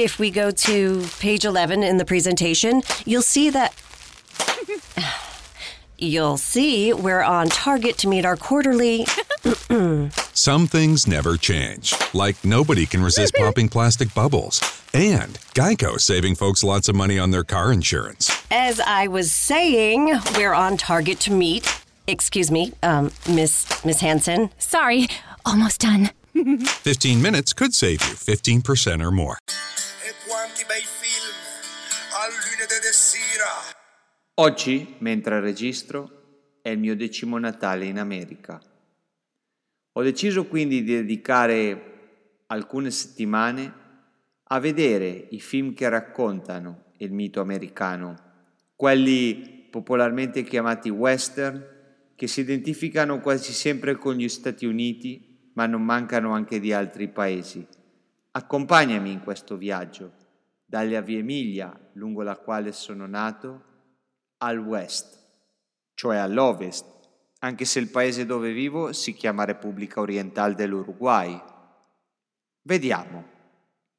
if we go to page 11 in the presentation, you'll see that... You'll see we're on target to meet our quarterly... Some things never change, like nobody can resist popping plastic bubbles, and Geico saving folks lots of money on their car insurance. As I was saying, we're on target to meet... Excuse me, Miss Hansen. Sorry, almost done. 15 minutes could save you 15% or more. Oggi, mentre registro, è il mio 10° Natale in America. Ho deciso quindi di dedicare alcune settimane a vedere i film che raccontano il mito americano, quelli popolarmente chiamati western, che si identificano quasi sempre con gli Stati Uniti, ma non mancano anche di altri paesi. Accompagnami in questo viaggio, dalla Via Emilia, lungo la quale sono nato, al West, cioè all'Ovest, anche se il paese dove vivo si chiama Repubblica Orientale dell'Uruguay. Vediamo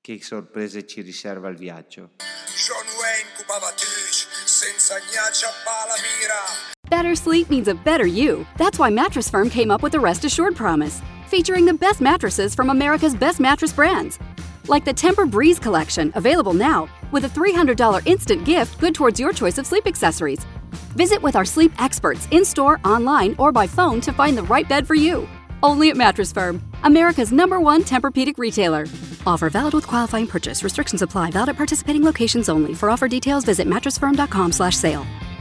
che sorprese ci riserva il viaggio. John Wayne Cubavatici, senza ghiaccia palamira. Better sleep means a better you. That's why Mattress Firm came up with the Rest Assured Promise, featuring the best mattresses from America's best mattress brands, like the Temper Breeze Collection, available now, with a $300 instant gift good towards your choice of sleep accessories. Visit with our sleep experts in-store, online, or by phone to find the right bed for you. Only at Mattress Firm, America's #1 Tempur-Pedic retailer. Offer valid with qualifying purchase. Restrictions apply. Valid at participating locations only. For offer details, visit mattressfirm.com/sale.